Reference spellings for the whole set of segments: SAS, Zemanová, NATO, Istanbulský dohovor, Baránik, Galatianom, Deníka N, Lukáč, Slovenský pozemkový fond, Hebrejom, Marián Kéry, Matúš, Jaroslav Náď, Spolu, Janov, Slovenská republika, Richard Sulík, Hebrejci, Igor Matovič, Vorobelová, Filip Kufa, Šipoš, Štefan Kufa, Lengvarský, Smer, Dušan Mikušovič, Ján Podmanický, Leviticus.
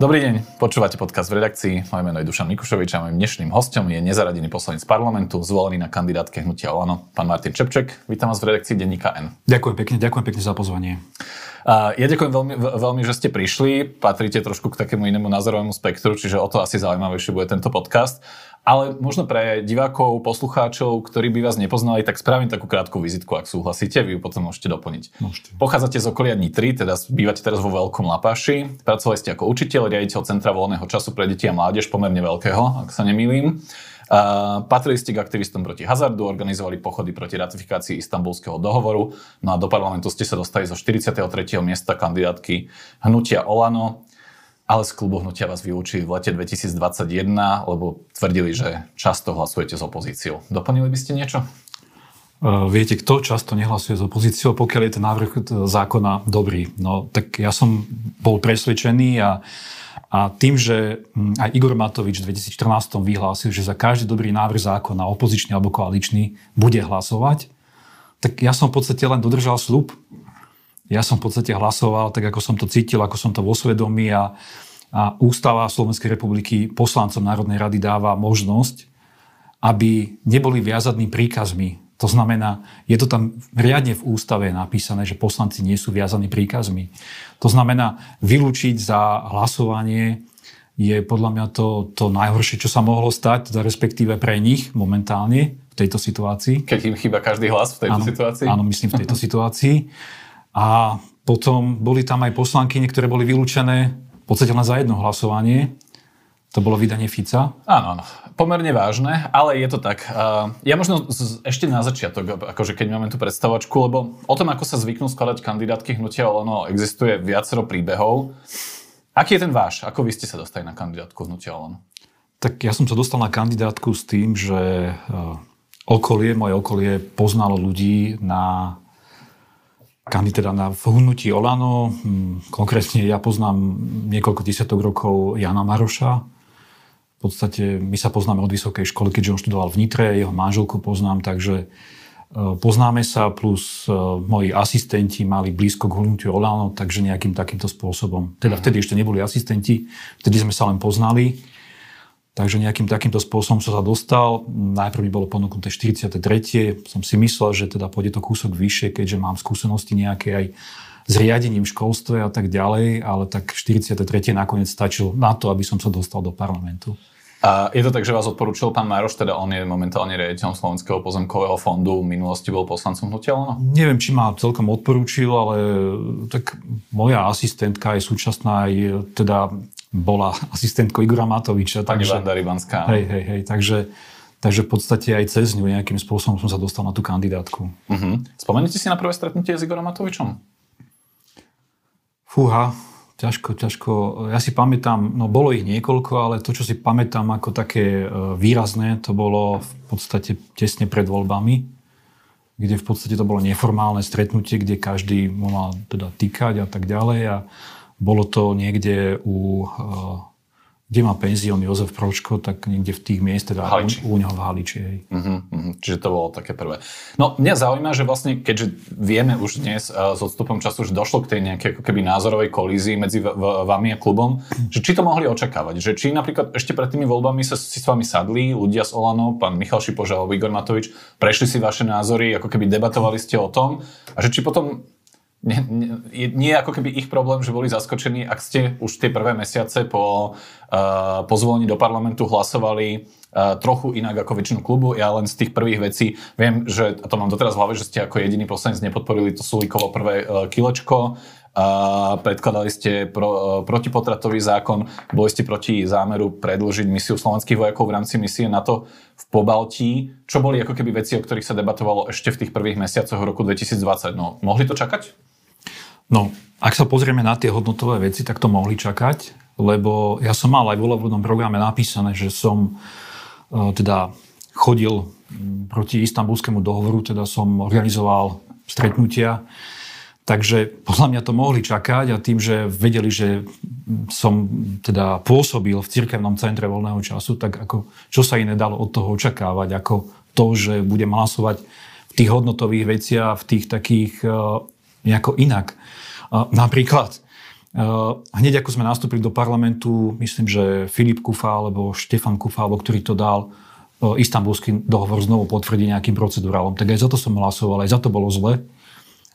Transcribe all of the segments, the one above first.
Dobrý deň, počúvate podcast v redakcii. Moje meno je Dušan Mikušovič a mojím dnešným hostom je nezaradený poslanec parlamentu, zvolený na kandidátke Hnutia OĽaNO, pán Martin Čepček. Vítam vás v redakcii Deníka N. Ďakujem pekne za pozvanie. Ja ďakujem veľmi, že ste prišli. Patríte trošku k takému inému názorovému spektru, čiže o to asi zaujímavejšie bude tento podcast. Ale možno pre divákov, poslucháčov, ktorí by vás nepoznali, tak spravím takú krátku vizitku, ak súhlasíte, vy ju potom môžete doplniť. Pochádzate z okolia Nitry, teda bývate teraz vo Veľkom Lapáši, pracovali ste ako učiteľ, riaditeľ Centra voľného času pre deti a mládež, pomerne veľkého, ak sa nemýlim. Patrili ste k aktivistom proti hazardu, organizovali pochody proti ratifikácii Istanbulského dohovoru, no a do parlamentu ste sa dostali zo 43. miesta kandidátky Hnutia OĽaNO. Ale z klubu Hnutia vás vylúčili v lete 2021, lebo tvrdili, že často hlasujete s opozíciou. Doplnili by ste niečo? Viete, kto často nehlasuje s opozíciou, pokiaľ je ten návrh zákona dobrý. No, tak ja som bol presvedčený a tým, že aj Igor Matovič v 2014 vyhlásil, že za každý dobrý návrh zákona, opozičný alebo koaličný, bude hlasovať, tak ja som v podstate len dodržal sľub. Ja som v podstate hlasoval tak, ako som to cítil, ako som to vo svedomí a ústava Slovenskej republiky poslancom Národnej rady dáva možnosť, aby neboli viazaní príkazmi. To znamená, je to tam riadne v ústave napísané, že poslanci nie sú viazaní príkazmi. To znamená, vylúčiť za hlasovanie je podľa mňa to najhoršie, čo sa mohlo stať, teda respektíve pre nich momentálne v tejto situácii. Keď im chýba každý hlas v tejto situácii? Áno, myslím v tejto situácii. A potom boli tam aj poslankyne, ktoré boli vylúčené v podstate len za jedno hlasovanie. To bolo vydanie Fica. Áno, pomerne vážne, ale je to tak. Ja možno ešte na začiatok, akože keď máme tú predstavovačku, lebo o tom, ako sa zvyknú skladať kandidátky Hnutia OĽaNO, existuje viacero príbehov. Aký je ten váš? Ako vy ste sa dostali na kandidátku Hnutia OĽaNO? Tak ja som sa dostal na kandidátku s tým, že moje okolie poznalo ľudí na v Hnutí OĽaNO. Konkrétne ja poznám niekoľko desiatok rokov Jána Maroša. V podstate my sa poznáme od vysokej školy, keďže on študoval v Nitre, jeho manželku poznám, takže poznáme sa, plus moji asistenti mali blízko k Hnutiu OĽaNO, takže nejakým takýmto spôsobom. Teda vtedy ešte neboli asistenti, vtedy sme sa len poznali. Takže nejakým takýmto spôsobom som sa dostal. Najprv mi bolo ponúknuté 43. Som si myslel, že teda pôjde to kúsok vyššie, keďže mám skúsenosti nejaké aj s riadením v školstve a tak ďalej, ale tak 43. nakoniec stačil na to, aby som sa dostal do parlamentu. A je to tak, že vás odporúčil pán Maroš, teda on je momentálne riaditeľom Slovenského pozemkového fondu, v minulosti bol poslancom Hnutia OĽaNO? Neviem, či ma celkom odporúčil, ale tak moja asistentka je súčasná aj teda bola asistentkou Igora Matoviča. Pani Vanda Rybanská. Hej, takže v podstate aj cez ňu nejakým spôsobom som sa dostal na tú kandidátku. Uh-huh. Spomenete si na prvé stretnutie s Igorom Matovičom? Fúha, ťažko. Ja si pamätám, no bolo ich niekoľko, ale to, čo si pamätám ako také výrazné, to bolo v podstate tesne pred voľbami, kde v podstate to bolo neformálne stretnutie, kde každý mu mal teda týkať a tak ďalej a bolo to niekde kde má penzión Jozef Pročko, tak niekde v tých miest, teda u neho v Haliči. Čiže to bolo také prvé. No mňa zaujíma, že vlastne, keďže vieme už dnes s odstupom času, že došlo k tej nejakej ako keby názorovej kolízii medzi vami a klubom, že či to mohli očakávať? Že či napríklad ešte pred tými voľbami si s vami sadli ľudia z OĽaNO, pán Michal Šipožalov, Igor Matovič, prešli si vaše názory, ako keby debatovali ste o tom, a že či potom nie je ako keby ich problém, že boli zaskočení, ak ste už tie prvé mesiace po zvolení do parlamentu hlasovali trochu inak ako väčšinu klubu. Ja len z tých prvých vecí viem, že, a to mám doteraz v hlave, že ste ako jediný poslanec nepodporili to Sulíkovo prvé kilečko, predkladali ste protipotratový zákon, boli ste proti zámeru predĺžiť misiu slovenských vojakov v rámci misie NATO v Pobaltí. Čo boli ako keby veci, o ktorých sa debatovalo ešte v tých prvých mesiacoch roku 2020? No, mohli to čakať? No, ak sa pozrieme na tie hodnotové veci, tak to mohli čakať, lebo ja som mal aj vo volebnom programe napísané, že som teda chodil proti Istanbulskému dohovoru, teda som organizoval stretnutia, takže podľa mňa to mohli čakať a tým, že vedeli, že som teda pôsobil v cirkevnom centre voľného času, tak ako čo sa iné dalo od toho očakávať, ako to, že budem hlasovať v tých hodnotových veciach, v tých takých nejako inak. Napríklad, Hneď ako sme nastúpili do parlamentu, myslím, že Filip Kufa alebo Štefan Kufa, alebo ktorý to dal, Istanbulský dohovor znovu potvrdí nejakým procedurálom. Tak aj za to som hlasoval, aj za to bolo zle.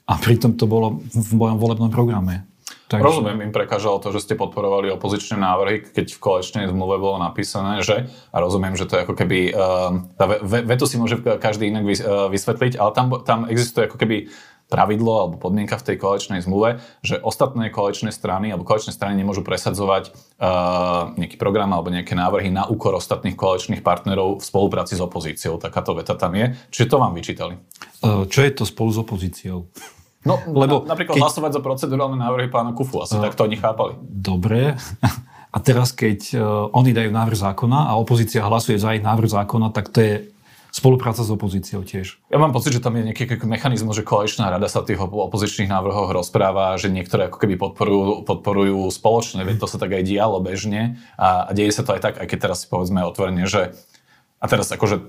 A pritom to bolo v mojom volebnom programe. Takže... Rozumiem, im prekážalo to, že ste podporovali opozičné návrhy, keď v koaličnej zmluve bolo napísané, že... A rozumiem, že to je ako keby... Vetu si môže každý inak vysvetliť, ale tam existuje ako keby pravidlo alebo podmienka v tej koaličnej zmluve, že ostatné koaličné strany alebo koaličné strany nemôžu presadzovať nejaký program alebo nejaké návrhy na úkor ostatných koaličných partnerov v spolupráci s opozíciou. Takáto veta tam je. Čiže to vám vyčítali. Čo je to spolu s opozíciou? No, lebo napríklad hlasovať za procedurálne návrhy pána Kufu. Asi tak to oni chápali. Dobre. A teraz, keď oni dajú návrh zákona a opozícia hlasuje za ich návrh zákona, tak to je spolupráca s opozíciou tiež. Ja mám pocit, že tam je nejaký mechanizmus, že koaličná rada sa tých opozičných návrhoch rozpráva, že niektoré ako keby podporujú spoločne, veď to sa tak aj dialo bežne a deje sa to aj tak, aj keď teraz si povedzme otvorene, že a teraz akože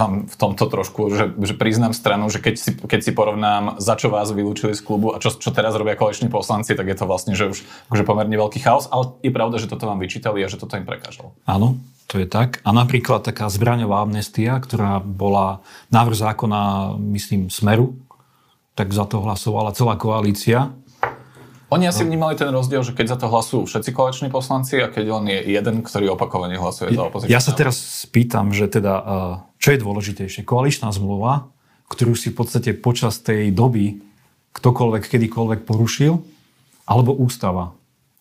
vám v tomto trošku, že priznám stranu, že keď si porovnám, za čo vás vylúčili z klubu a čo teraz robia koaliční poslanci, tak je to vlastne, že už akože pomerne veľký chaos, ale je pravda, že toto vám vyčítali a že toto im prekážalo. Áno. To je tak. A napríklad taká zbraňová amnestia, ktorá bola návrh zákona, myslím, Smeru, tak za to hlasovala celá koalícia. Oni asi vnímali ten rozdiel, že keď za to hlasujú všetci koaliční poslanci a keď on je jeden, ktorý opakovane hlasuje za opozíciu. Ja sa teraz spýtam, že teda, čo je dôležitejšie? Koaličná zmluva, ktorú si v podstate počas tej doby ktokoľvek, kedykoľvek porušil, alebo ústava?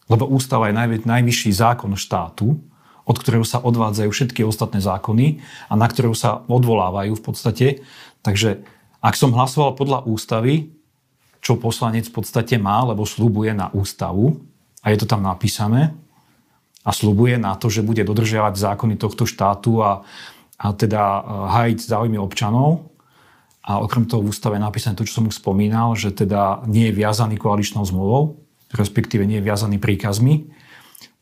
Lebo ústava je najvyšší zákon štátu, od ktorého sa odvádzajú všetky ostatné zákony a na ktorého sa odvolávajú v podstate. Takže ak som hlasoval podľa ústavy, čo poslanec v podstate má, lebo sľubuje na ústavu a je to tam napísané a sľubuje na to, že bude dodržiavať zákony tohto štátu a teda hájiť záujmy občanov a okrem toho v ústave je napísané to, čo som už spomínal, že teda nie je viazaný koaličnou zmluvou, respektíve nie je viazaný príkazmi,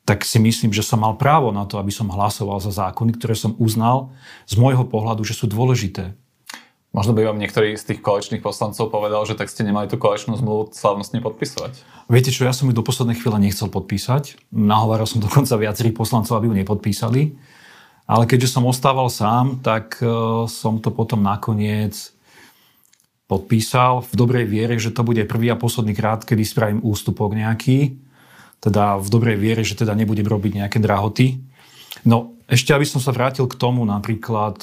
tak si myslím, že som mal právo na to, aby som hlasoval za zákony, ktoré som uznal z môjho pohľadu, že sú dôležité. Možno by vám niektorý z tých koaličných poslancov povedal, že tak ste nemali tú koaličnú zmluvu slávnostne podpisovať. Viete čo, ja som ju do poslednej chvíle nechcel podpísať. Nahováral som dokonca viacerých poslancov, aby ju nepodpísali. Ale keďže som ostával sám, tak som to potom nakoniec podpísal v dobrej viere, že to bude prvý a posledný krát, kedy spravím ústupok nejaký. Teda v dobrej viere, že teda nebudem robiť nejaké drahoty. No ešte, aby som sa vrátil k tomu, napríklad,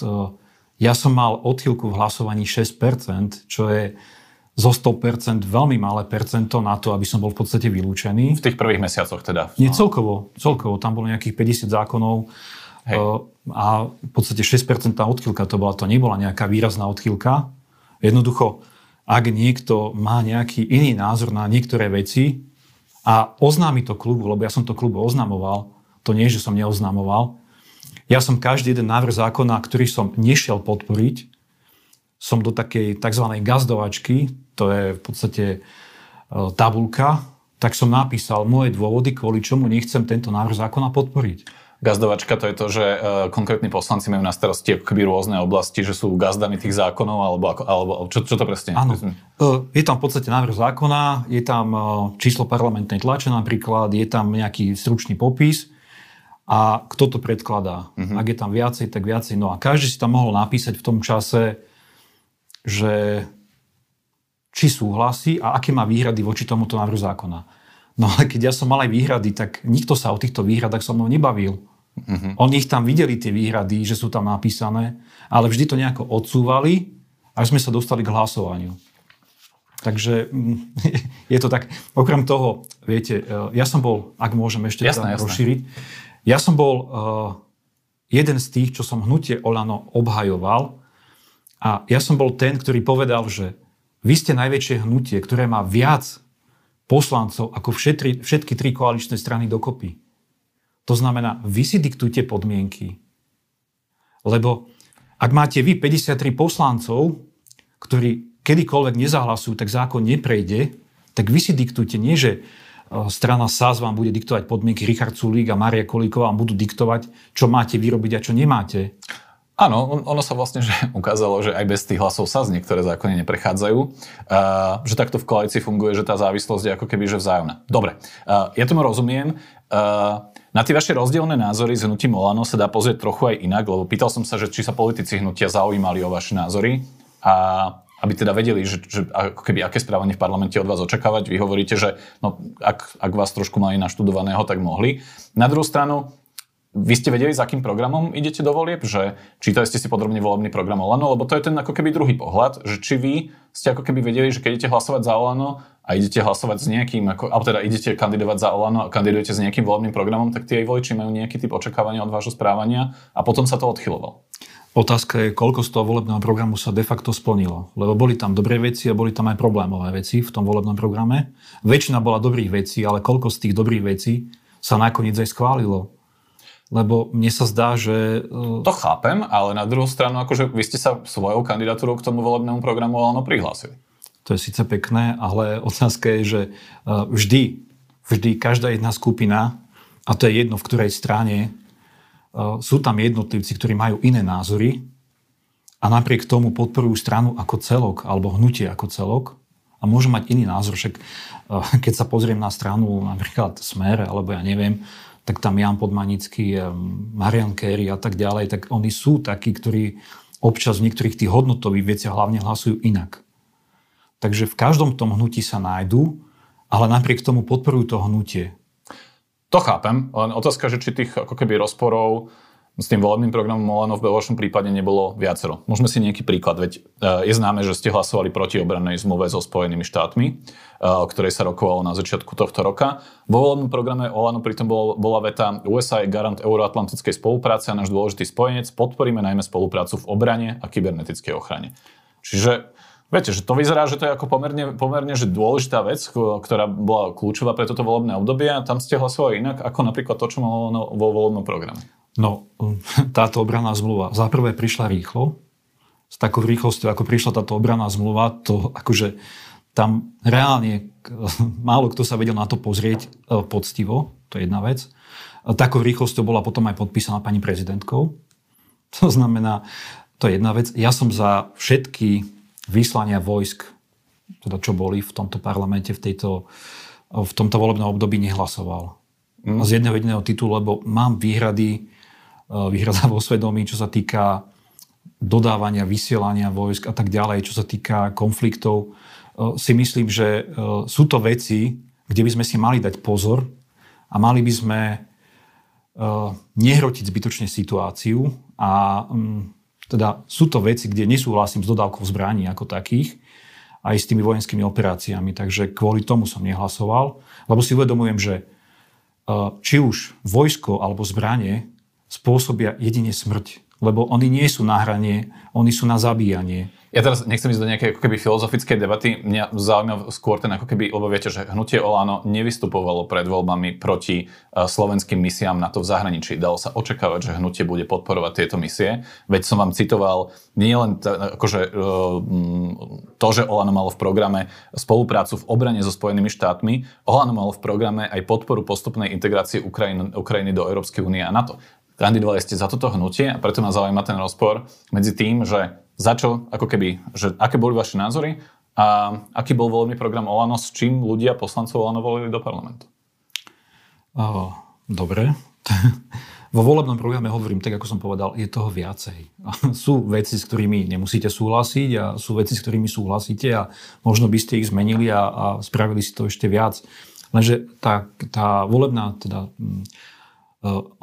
ja som mal odchýlku v hlasovaní 6%, čo je zo 100% veľmi malé percento na to, aby som bol v podstate vylúčený. V tých prvých mesiacoch teda. No. Nie, celkovo. Tam bolo nejakých 50 zákonov. Hej. A v podstate 6% odchýlka to nebola nejaká výrazná odchýlka. Jednoducho, ak niekto má nejaký iný názor na niektoré veci, a oznámi to klubu, lebo ja som to klubu oznamoval, to nie je, že som neoznamoval. Ja som každý jeden návrh zákona, ktorý som nešiel podporiť, som do takej tzv. Gazdovačky, to je v podstate tabuľka, tak som napísal moje dôvody, kvôli čomu nechcem tento návrh zákona podporiť. Gazdovačka to je to, že konkrétni poslanci majú na starosti akoby rôzne oblasti, že sú gazdami tých zákonov, alebo čo to presne? Áno. Je tam v podstate návrh zákona, je tam číslo parlamentnej tlače napríklad, je tam nejaký stručný popis a kto to predkladá. Uh-huh. Ak je tam viacej, tak viacej. No a každý si tam mohol napísať v tom čase, že či súhlasí a aké má výhrady voči tomuto návrhu zákona. No ale keď ja som mal aj výhrady, tak nikto sa o týchto výhradách so mnou nebavil. Mm-hmm. Oni ich tam videli, tie výhrady, že sú tam napísané, ale vždy to nejako odsúvali, až sme sa dostali k hlasovaniu. Takže je to tak. Okrem toho, viete, ja som bol, ak môžem ešte jasné, rozšíriť, ja som bol jeden z tých, čo som Hnutie OĽaNO obhajoval a ja som bol ten, ktorý povedal, že vy ste najväčšie hnutie, ktoré má viac poslancov ako všetky tri koaličné strany dokopy. To znamená, vy si diktujte podmienky. Lebo ak máte vy 53 poslancov, ktorí kedykoľvek nezahlasujú, tak zákon neprejde, tak vy si diktujte, nie že strana SAS vám bude diktovať podmienky, Richard Sulík a Mária Kolíková vám budú diktovať, čo máte vyrobiť a čo nemáte. Áno, ono sa vlastne že ukázalo, že aj bez tých hlasov sa z niektoré zákony neprechádzajú. Že takto v koalícii funguje, že tá závislosť je ako keby že vzájomná. Dobre, ja tomu rozumiem. Na tie vaše rozdielne názory s hnutím OĽaNO sa dá pozrieť trochu aj inak, lebo pýtal som sa, že či sa politici hnutia zaujímali o vaše názory a aby teda vedeli, že ako keby aké správanie v parlamente od vás očakávať. Vy hovoríte, že no, ak vás trošku mali naštudovaného, tak mohli. Na druhú stranu, vy ste vedeli, za akým programom idete do volieb? Že čítali ste si podrobne volebný program OĽaNO? Lebo to je ten ako keby druhý pohľad, že či vy ste ako keby vedeli, že keď idete hlasovať za OĽaNO a idete hlasovať s nejakým, alebo teda idete kandidovať za OĽaNO a kandidujete s nejakým volebným programom, tak tie aj voliči majú nejaký typ očakávania od vášho správania a potom sa to odchylovalo. Otázka je, koľko z toho volebného programu sa de facto splnilo. Lebo boli tam dobré veci a boli tam aj problémové veci v tom volebnom programe. Väčšina bola dobrých vecí, ale koľko z tých dobrých vecí sa nakoniec aj schválilo. Lebo mne sa zdá, že... To chápem, ale na druhú stranu, akože vy ste sa svojou kandidatúrou k tomu volebnému programu OĽaNO prihlásili. To je síce pekné, ale otázka je, že vždy každá jedna skupina, a to je jedno v ktorej strane, sú tam jednotlivci, ktorí majú iné názory a napriek tomu podporujú stranu ako celok, alebo hnutie ako celok a môžu mať iný názor. Však keď sa pozriem na stranu napríklad Smer, alebo ja neviem, tak tam Ján Podmanický, Marián Kéry a tak ďalej, tak oni sú takí, ktorí občas v niektorých tých hodnotových veciach hlavne hlasujú inak. Takže v každom tom hnutí sa nájdú, ale napriek tomu podporujú to hnutie. To chápem, len otázka, že či tých ako keby rozporov s tým volebným programom OĽaNO v belovašom prípade nebolo viacero. Môžeme si nejaký príklad, veď je známe, že ste hlasovali proti obrannej zmluve so Spojenými štátmi, o ktorej sa rokovalo na začiatku tohto roka. Vo volebnom programe OĽaNO pritom bola veta: USA je garant euroatlantickej spolupráce a náš dôležitý spojenec, podporíme najmä spoluprácu v obrane a kybernetickej ochrane. Čiže viete, že to vyzerá, že to je ako pomerne že dôležitá vec, ktorá bola kľúčová pre toto volebné obdobie a tam ste hlasovali inak ako napríklad to, čo malo vo volebnom programe. No, táto obranná zmluva za prvé prišla rýchlo. S takou rýchlosťou, ako prišla táto obranná zmluva, to akože tam reálne málo kto sa vedel na to pozrieť poctivo, to je jedna vec. Takou rýchlosťou bola potom aj podpísaná pani prezidentkou. To znamená, to je jedna vec. Ja som za všetky vyslania vojsk, teda čo boli v tomto parlamente, v tomto volebnom období nehlasoval. Z jedného jediného titulu, lebo mám výhrada vo svedomí, čo sa týka dodávania, vysielania vojsk a tak ďalej, čo sa týka konfliktov. Si myslím, že sú to veci, kde by sme si mali dať pozor a mali by sme nehrotiť zbytočne situáciu a teda sú to veci, kde nesúhlasím s dodávkou zbraní ako takých, aj s tými vojenskými operáciami. Takže kvôli tomu som nehlasoval, lebo si uvedomujem, že či už vojsko alebo zbranie spôsobia jedine smrť. Lebo oni nie sú na hranie, oni sú na zabíjanie. Ja teraz nechcem ísť do nejakej ako keby filozofickej debaty. Mňa zaujíma skôr ten ako keby, lebo viete, že hnutie OĽaNO nevystupovalo pred voľbami proti slovenským misiám NATO v zahraničí. Dalo sa očakávať, že hnutie bude podporovať tieto misie. Veď som vám citoval nielen to, že OĽaNO malo v programe spoluprácu v obrane so Spojenými štátmi, OĽaNO malo v programe aj podporu postupnej integrácie Ukrajiny do Európskej únie a NATO. Kandidovali ste za toto hnutie a preto ma zaujíma ten rozpor medzi tým, že za čo, ako keby, že aké boli vaše názory a aký bol volebný program OĽaNO, s čím ľudia poslancov OĽaNO volili do parlamentu. Dobre. Vo volebnom programe hovorím, tak ako som povedal, je toho viacej. Sú veci, s ktorými nemusíte súhlasiť a sú veci, s ktorými súhlasíte a možno by ste ich zmenili a spravili si to ešte viac. Lenže tá volebná teda...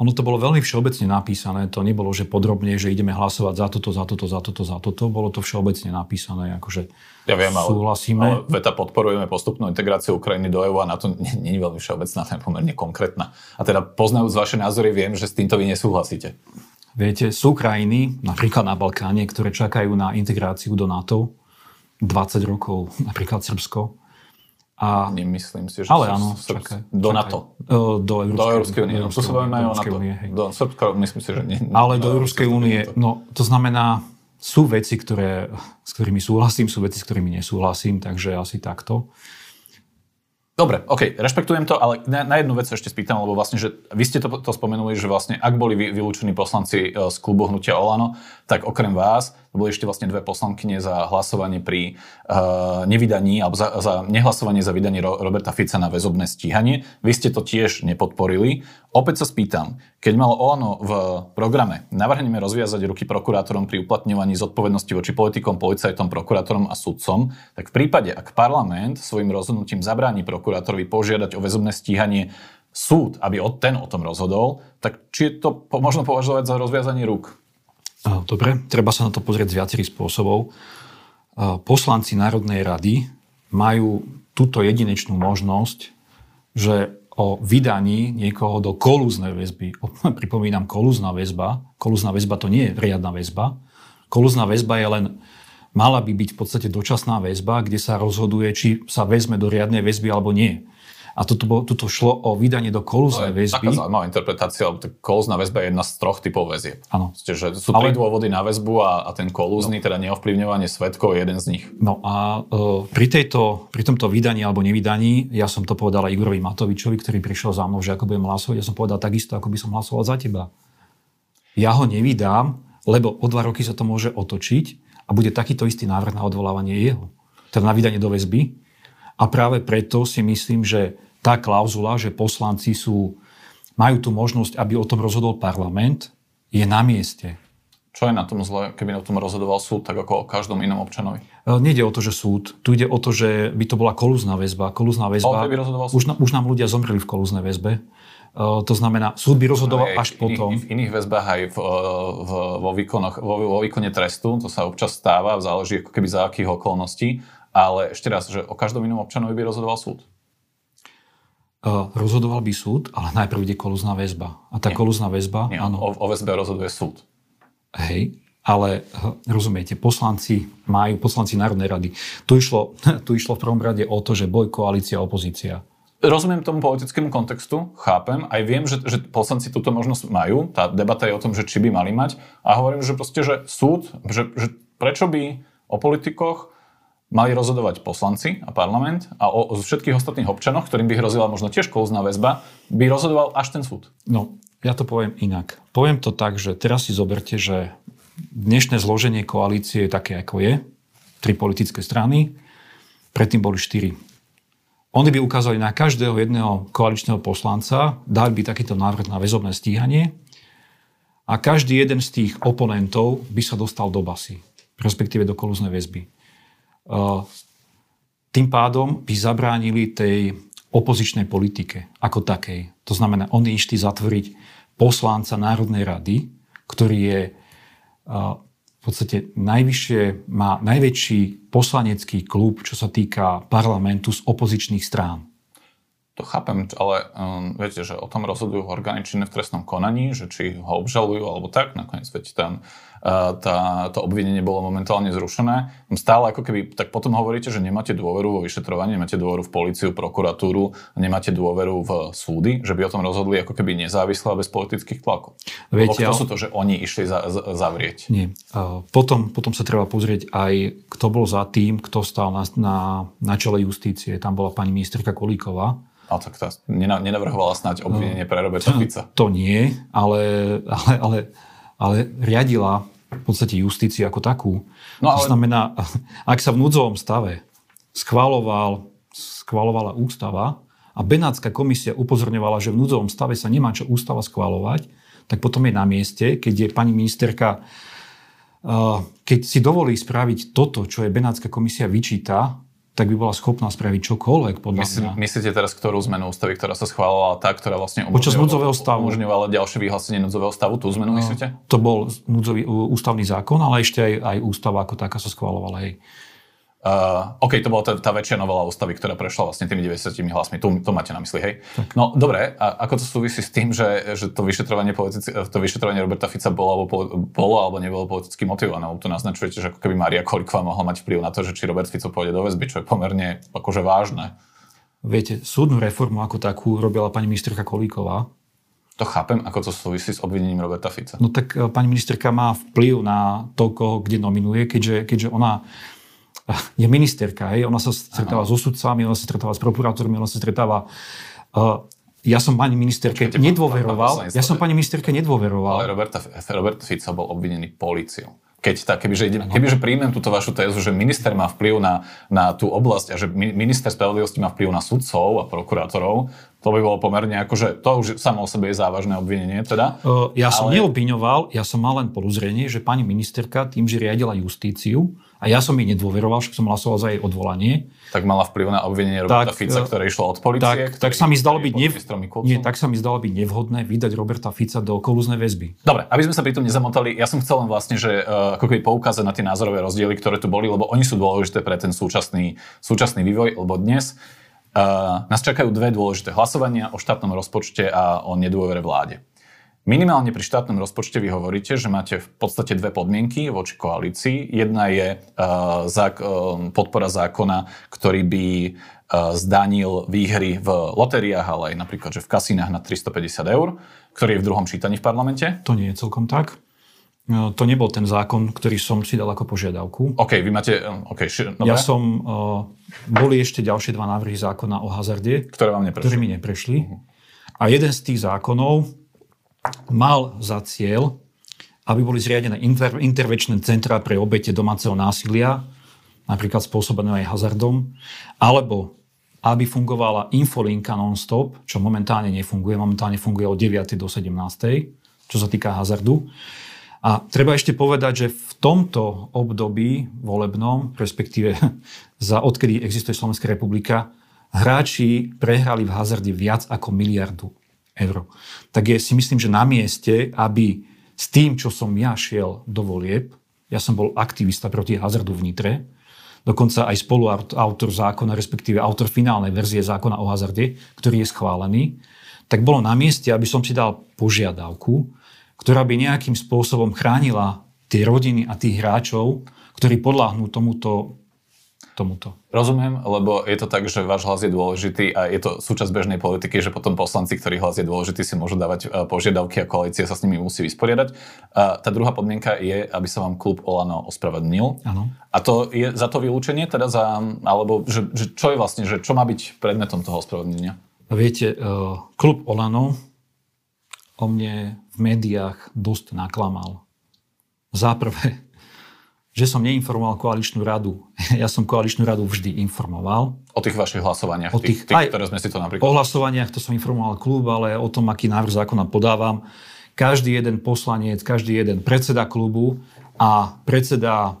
Ono to bolo veľmi všeobecne napísané, to nebolo, že podrobne, že ideme hlasovať za toto, bolo to všeobecne napísané, akože ja viem, súhlasíme. Ale veta podporujeme postupnú integráciu Ukrajiny do EU a na to nie je veľmi všeobecná, to je pomerne konkrétna. A teda poznajúc vaše názory, viem, že s týmto vy nesúhlasíte. Viete, sú krajiny, napríklad na Balkáne, ktoré čakajú na integráciu do NATO 20 rokov, napríklad Srbsko. A... Nemyslím si, že ale áno, do NATO. Do Európskej únie. No, to sa bavíme aj o NATO. Do Srbska, myslím si, že nie. Ale do Európskej únie, no to znamená, sú veci, s ktorými súhlasím, sú veci, s ktorými nesúhlasím, takže asi takto. Dobre, OK, rešpektujem to, ale na jednu vec sa ešte spýtam, lebo vlastne, že vy ste to spomenuli, že vlastne ak boli vylúčení poslanci z klubu Hnutia OĽaNO, tak okrem vás boli ešte vlastne dve poslankyne za hlasovanie pri nevydaní, alebo za nehlasovanie za vydanie Roberta Fica na väzobné stíhanie. Vy ste to tiež nepodporili. Opäť sa spýtam, keď malo OĽaNO v programe navrhneme rozviazať ruky prokurátorom pri uplatňovaní zodpovednosti voči politikom, policajtom, prokurátorom a sudcom, tak v prípade, ak parlament svojim rozhodnutím zabráni prokurátorovi požiadať o väzobné stíhanie súd, aby ten o tom rozhodol, tak či je to možno považovať za rozviazanie rúk? Dobre, treba sa na to pozrieť z viacerých spôsobov. Poslanci Národnej rady majú túto jedinečnú možnosť, že o vydaní niekoho do kolúznej väzby. Pripomínam, kolúzna väzba. Kolúzna väzba to nie je riadna väzba. Kolúzna väzba je len, mala by byť v podstate dočasná väzba, kde sa rozhoduje, či sa vezme do riadnej väzby alebo nie. A toto šlo o vydanie do kolúznej väzby. Taká zaujímavá interpretácia, lebo kolúzna väzba je jedna z troch typov väzieb. Áno. Sú tri dôvody na väzbu a ten kolúzny, teda neovplyvňovanie svedkov, je jeden z nich. No a pri tomto vydaní alebo nevydaní, ja som to povedal Igorovi Matovičovi, ktorý prišiel za mnou, že ako budem hlasovať, ja som povedal takisto, ako by som hlasoval za teba. Ja ho nevydám, lebo o 2 roky sa to môže otočiť a bude takýto istý návrh na odvolávanie jeho. Teda na vydanie do väzby. A práve preto si myslím, že tá klauzula, že poslanci majú tú možnosť, aby o tom rozhodol parlament, je na mieste. Čo je na tom zle, keby o tom rozhodoval súd, tak ako o každom inom občanovi? Nejde o to, že súd. Tu ide o to, že by to bola kolúzna väzba. Kolúzna väzba. Už nám ľudia zomreli v kolúznej väzbe. To znamená, súd by rozhodoval až potom. V iných väzbách aj vo výkone trestu, to sa občas stáva, záleží ako keby za akých okolností. Ale ešte raz, že o každom inom občanovi by rozhodoval súd? Rozhodoval by súd, ale najprv ide kolúzna väzba. A tá kolúzna väzba... Nie, áno. O väzbe rozhoduje súd. Hej, ale rozumiete, poslanci Národnej rady. Tu išlo v prvom rade o to, že boj koalícia a opozícia. Rozumiem tomu politickému kontextu, chápem, aj viem, že poslanci túto možnosť majú. Tá debata je o tom, že či by mali mať. A hovorím, že proste, že súd, že prečo by o politikoch mali rozhodovať poslanci a parlament a o všetkých ostatných občanoch, ktorým by hrozila možno tiež kolúzna väzba, by rozhodoval až ten súd. No, ja to poviem inak. Poviem to tak, že teraz si zoberte, že dnešné zloženie koalície je také, ako je. 3 politické strany, predtým boli 4. Oni by ukázali na každého jedného koaličného poslanca, dali by takýto návrh na väzobné stíhanie a každý jeden z tých oponentov by sa dostal do basy, respektíve do kolúznej väzby. Tým pádom by zabránili tej opozičnej politike ako takej. To znamená, oni išli zatvoriť poslanca Národnej rady, ktorý je v podstate má najväčší poslanecký klub, čo sa týka parlamentu z opozičných strán. To chápem, ale viete, že o tom rozhodujú orgány činné v trestnom konaní, že či ho obžalujú alebo tak. Nakoniec, viete, to obvinenie bolo momentálne zrušené. Stále ako keby, tak potom hovoríte, že nemáte dôveru vo vyšetrovanie, nemáte dôveru v políciu, prokuratúru, nemáte dôveru v súdy, že by o tom rozhodli ako keby nezávisle a bez politických tlakov. Viete, kto sú to, že oni išli zavrieť? Nie. Potom sa treba pozrieť aj, kto bol za tým, kto stál na čele justície. Tam bola pani ministerka Kolíková. A tak tá nenavrhovala snáď obvinenie pre Roberta Fica. To nie, ale riadila v podstate justíciu ako takú. No, ale... To znamená, ak sa v núdzovom stave schvaľovala ústava a Benátska komisia upozorňovala, že v núdzovom stave sa nemá čo ústava schvaľovať, tak potom je na mieste, keď je pani ministerka, keď si dovolí spraviť toto, čo je Benátska komisia vyčíta, tak by bola schopná spraviť čokoľvek, podľa mňa. Myslíte teraz, ktorú zmenu ústavy, ktorá sa schválila, tá, ktorá vlastne umožňovala ďalšie vyhlásenie núdzového stavu? Tú zmenu myslíte? To bol núdzový ústavný zákon, ale ešte aj ústava ako taká sa schválovala. Hej. OK, to bola tá väčšia novela ústavy, ktorá prešla vlastne tými 90 hlasmi. To máte na mysli, hej? Tak. No, dobre, a ako to súvisí s tým, že to vyšetrovanie Roberta Fica bolo alebo nebolo politicky motivované? Lebo tu naznačujete, že ako keby Mária Kolíková mohla mať vplyv na to, že či Robert Fico pôjde do väzby, čo je pomerne akože vážne. Viete, súdnu reformu ako takú robila pani ministerka Kolíková. To chápem, ako to súvisí s obvinením Roberta Fica. No tak pani ministerka má vplyv na to, koho kde nominuje, keďže ona je ministerka, hej, ona sa stretáva so sudcami, ona sa stretáva s prokurátormi, ona sa stretáva... Ja som pani ministerke nedôveroval. Ale Robert Fico bol obvinený políciou. Kebyže príjmem túto vašu tézu, že minister má vplyv na tú oblasť a že minister spravodlivosti má vplyv na sudcov a prokurátorov, to by bolo pomerne akože, to už samo o sebe je závažné obvinenie teda. Som neobviňoval, ja som mal len podozrenie, že pani ministerka tým, že riadila justíciu, a ja som jej nedôveroval, však som hlasoval za jej odvolanie. Tak mala vplyv na obvinenie Roberta Fica, ktoré išlo od polície. Tak sa mi zdalo byť nevhodné vydať Roberta Fica do kolúznej väzby. Dobre, aby sme sa pri tom nezamotali, ja som chcel len vlastne, že ako keby poukázať na tie názorové rozdiely, ktoré tu boli, lebo oni sú dôležité pre ten súčasný vývoj, lebo dnes nás čakajú dve dôležité hlasovania o štátnom rozpočte a o nedôvere vláde. Minimálne pri štátnom rozpočte vy hovoríte, že máte v podstate dve podmienky voči koalícii. Jedna je podpora zákona, ktorý by zdanil výhry v lotériách, ale aj napríklad že v kasínach na 350 eur, ktorý je v druhom čítaní v parlamente. To nie je celkom tak. To nebol ten zákon, ktorý som si dal ako požiadavku. OK, vy máte... Boli ešte ďalšie dva návrhy zákona o hazarde, ktoré mi neprešli. Uh-huh. A jeden z tých zákonov mal za cieľ, aby boli zriadené intervenčné centrá pre obete domáceho násilia, napríklad spôsobené aj hazardom, alebo aby fungovala infolinka non-stop, čo momentálne nefunguje. Momentálne funguje od 9. do 17. čo sa týka hazardu. A treba ešte povedať, že v tomto období volebnom, respektíve za odkedy existuje Slovenská republika, hráči prehrali v hazarde viac ako 1 miliardu eur. Tak je si myslím, že na mieste, aby s tým, čo som ja šiel do volieb, ja som bol aktivista proti hazardu v Nitre, dokonca aj spoluautor zákona, respektíve autor finálnej verzie zákona o hazarde, ktorý je schválený, tak bolo na mieste, aby som si dal požiadavku, ktorá by nejakým spôsobom chránila tie rodiny a tých hráčov, ktorí podľahnú tomuto. Rozumiem, lebo je to tak, že váš hlas je dôležitý a je to súčasť bežnej politiky, že potom poslanci, ktorých hlas je dôležitý, si môžu dávať požiadavky a koalícia sa s nimi musí vysporiadať. Tá druhá podmienka je, aby sa vám klub OĽaNO ospravedlnil. Áno. A to je za to vylúčenie, teda čo je vlastne, že čo má byť predmetom toho ospravedlnenia? Viete, klub OĽaNO o mne v médiách dosť naklamal. Záprve, že som neinformoval koaličnú radu. Ja som koaličnú radu vždy informoval. O tých vašich hlasovaniach, ktoré sme si to napríklad... O hlasovaniach to som informoval klub, ale o tom, aký návrh zákona podávam. Každý jeden poslanec, každý jeden predseda klubu a predseda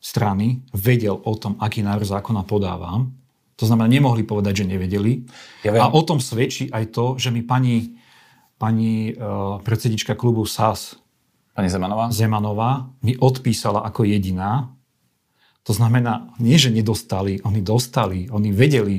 strany vedel o tom, aký návrh zákona podávam. To znamená, nemohli povedať, že nevedeli. A o tom svedčí aj to, že mi pani predsedička klubu SAS, pani Zemanová mi odpísala ako jediná. To znamená, nie že nedostali, oni dostali, oni vedeli,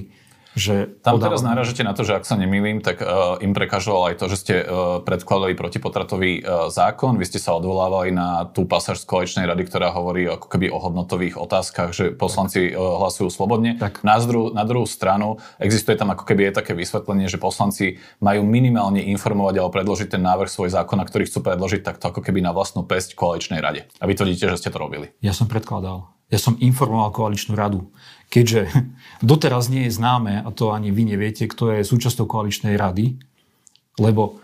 že... Tam teraz náražete na to, že ak sa nemýlim, tak im prekážalo aj to, že ste predkladali protipotratový zákon. Vy ste sa odvolávali na tú pasáž z koaličnej rady, ktorá hovorí ako keby o hodnotových otázkach, že poslanci hlasujú slobodne. Na druhú stranu existuje tam ako keby aj také vysvetlenie, že poslanci majú minimálne informovať alebo predložiť ten návrh svoj zákona, ktorý chcú predložiť takto ako keby na vlastnú päsť koaličnej rade. A vy tvrdíte, že ste to robili. Ja som predkladal. Ja som informoval koaličnú radu, keďže doteraz nie je známe, a to ani vy neviete, kto je súčasťou koaličnej rady, lebo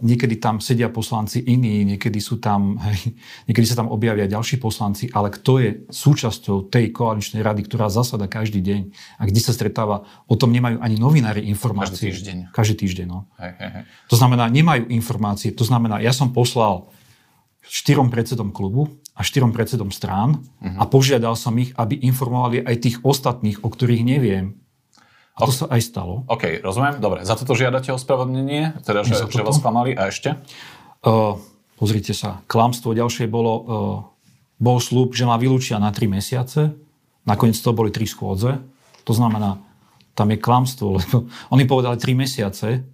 niekedy tam sedia poslanci iní, niekedy sa tam objavia ďalší poslanci, ale kto je súčasťou tej koaličnej rady, ktorá zasada každý deň a kde sa stretáva, o tom nemajú ani novinári informácie. Každý týždeň, no. Hej. To znamená, nemajú informácie. To znamená, ja som poslal 4 predsedom klubu a 4 predsedom strán a požiadal som ich, aby informovali aj tých ostatných, o ktorých neviem. A to sa aj stalo. OK, rozumiem. Dobre, za toto žiadate ospravedlnenie, teda že vás klamali a ešte? Pozrite sa, klamstvo ďalšie bolo, bol sľub, že ma vylúčia na 3 mesiace, nakoniec to boli 3 schôdze, to znamená, tam je klamstvo, lebo oni povedali 3 mesiace,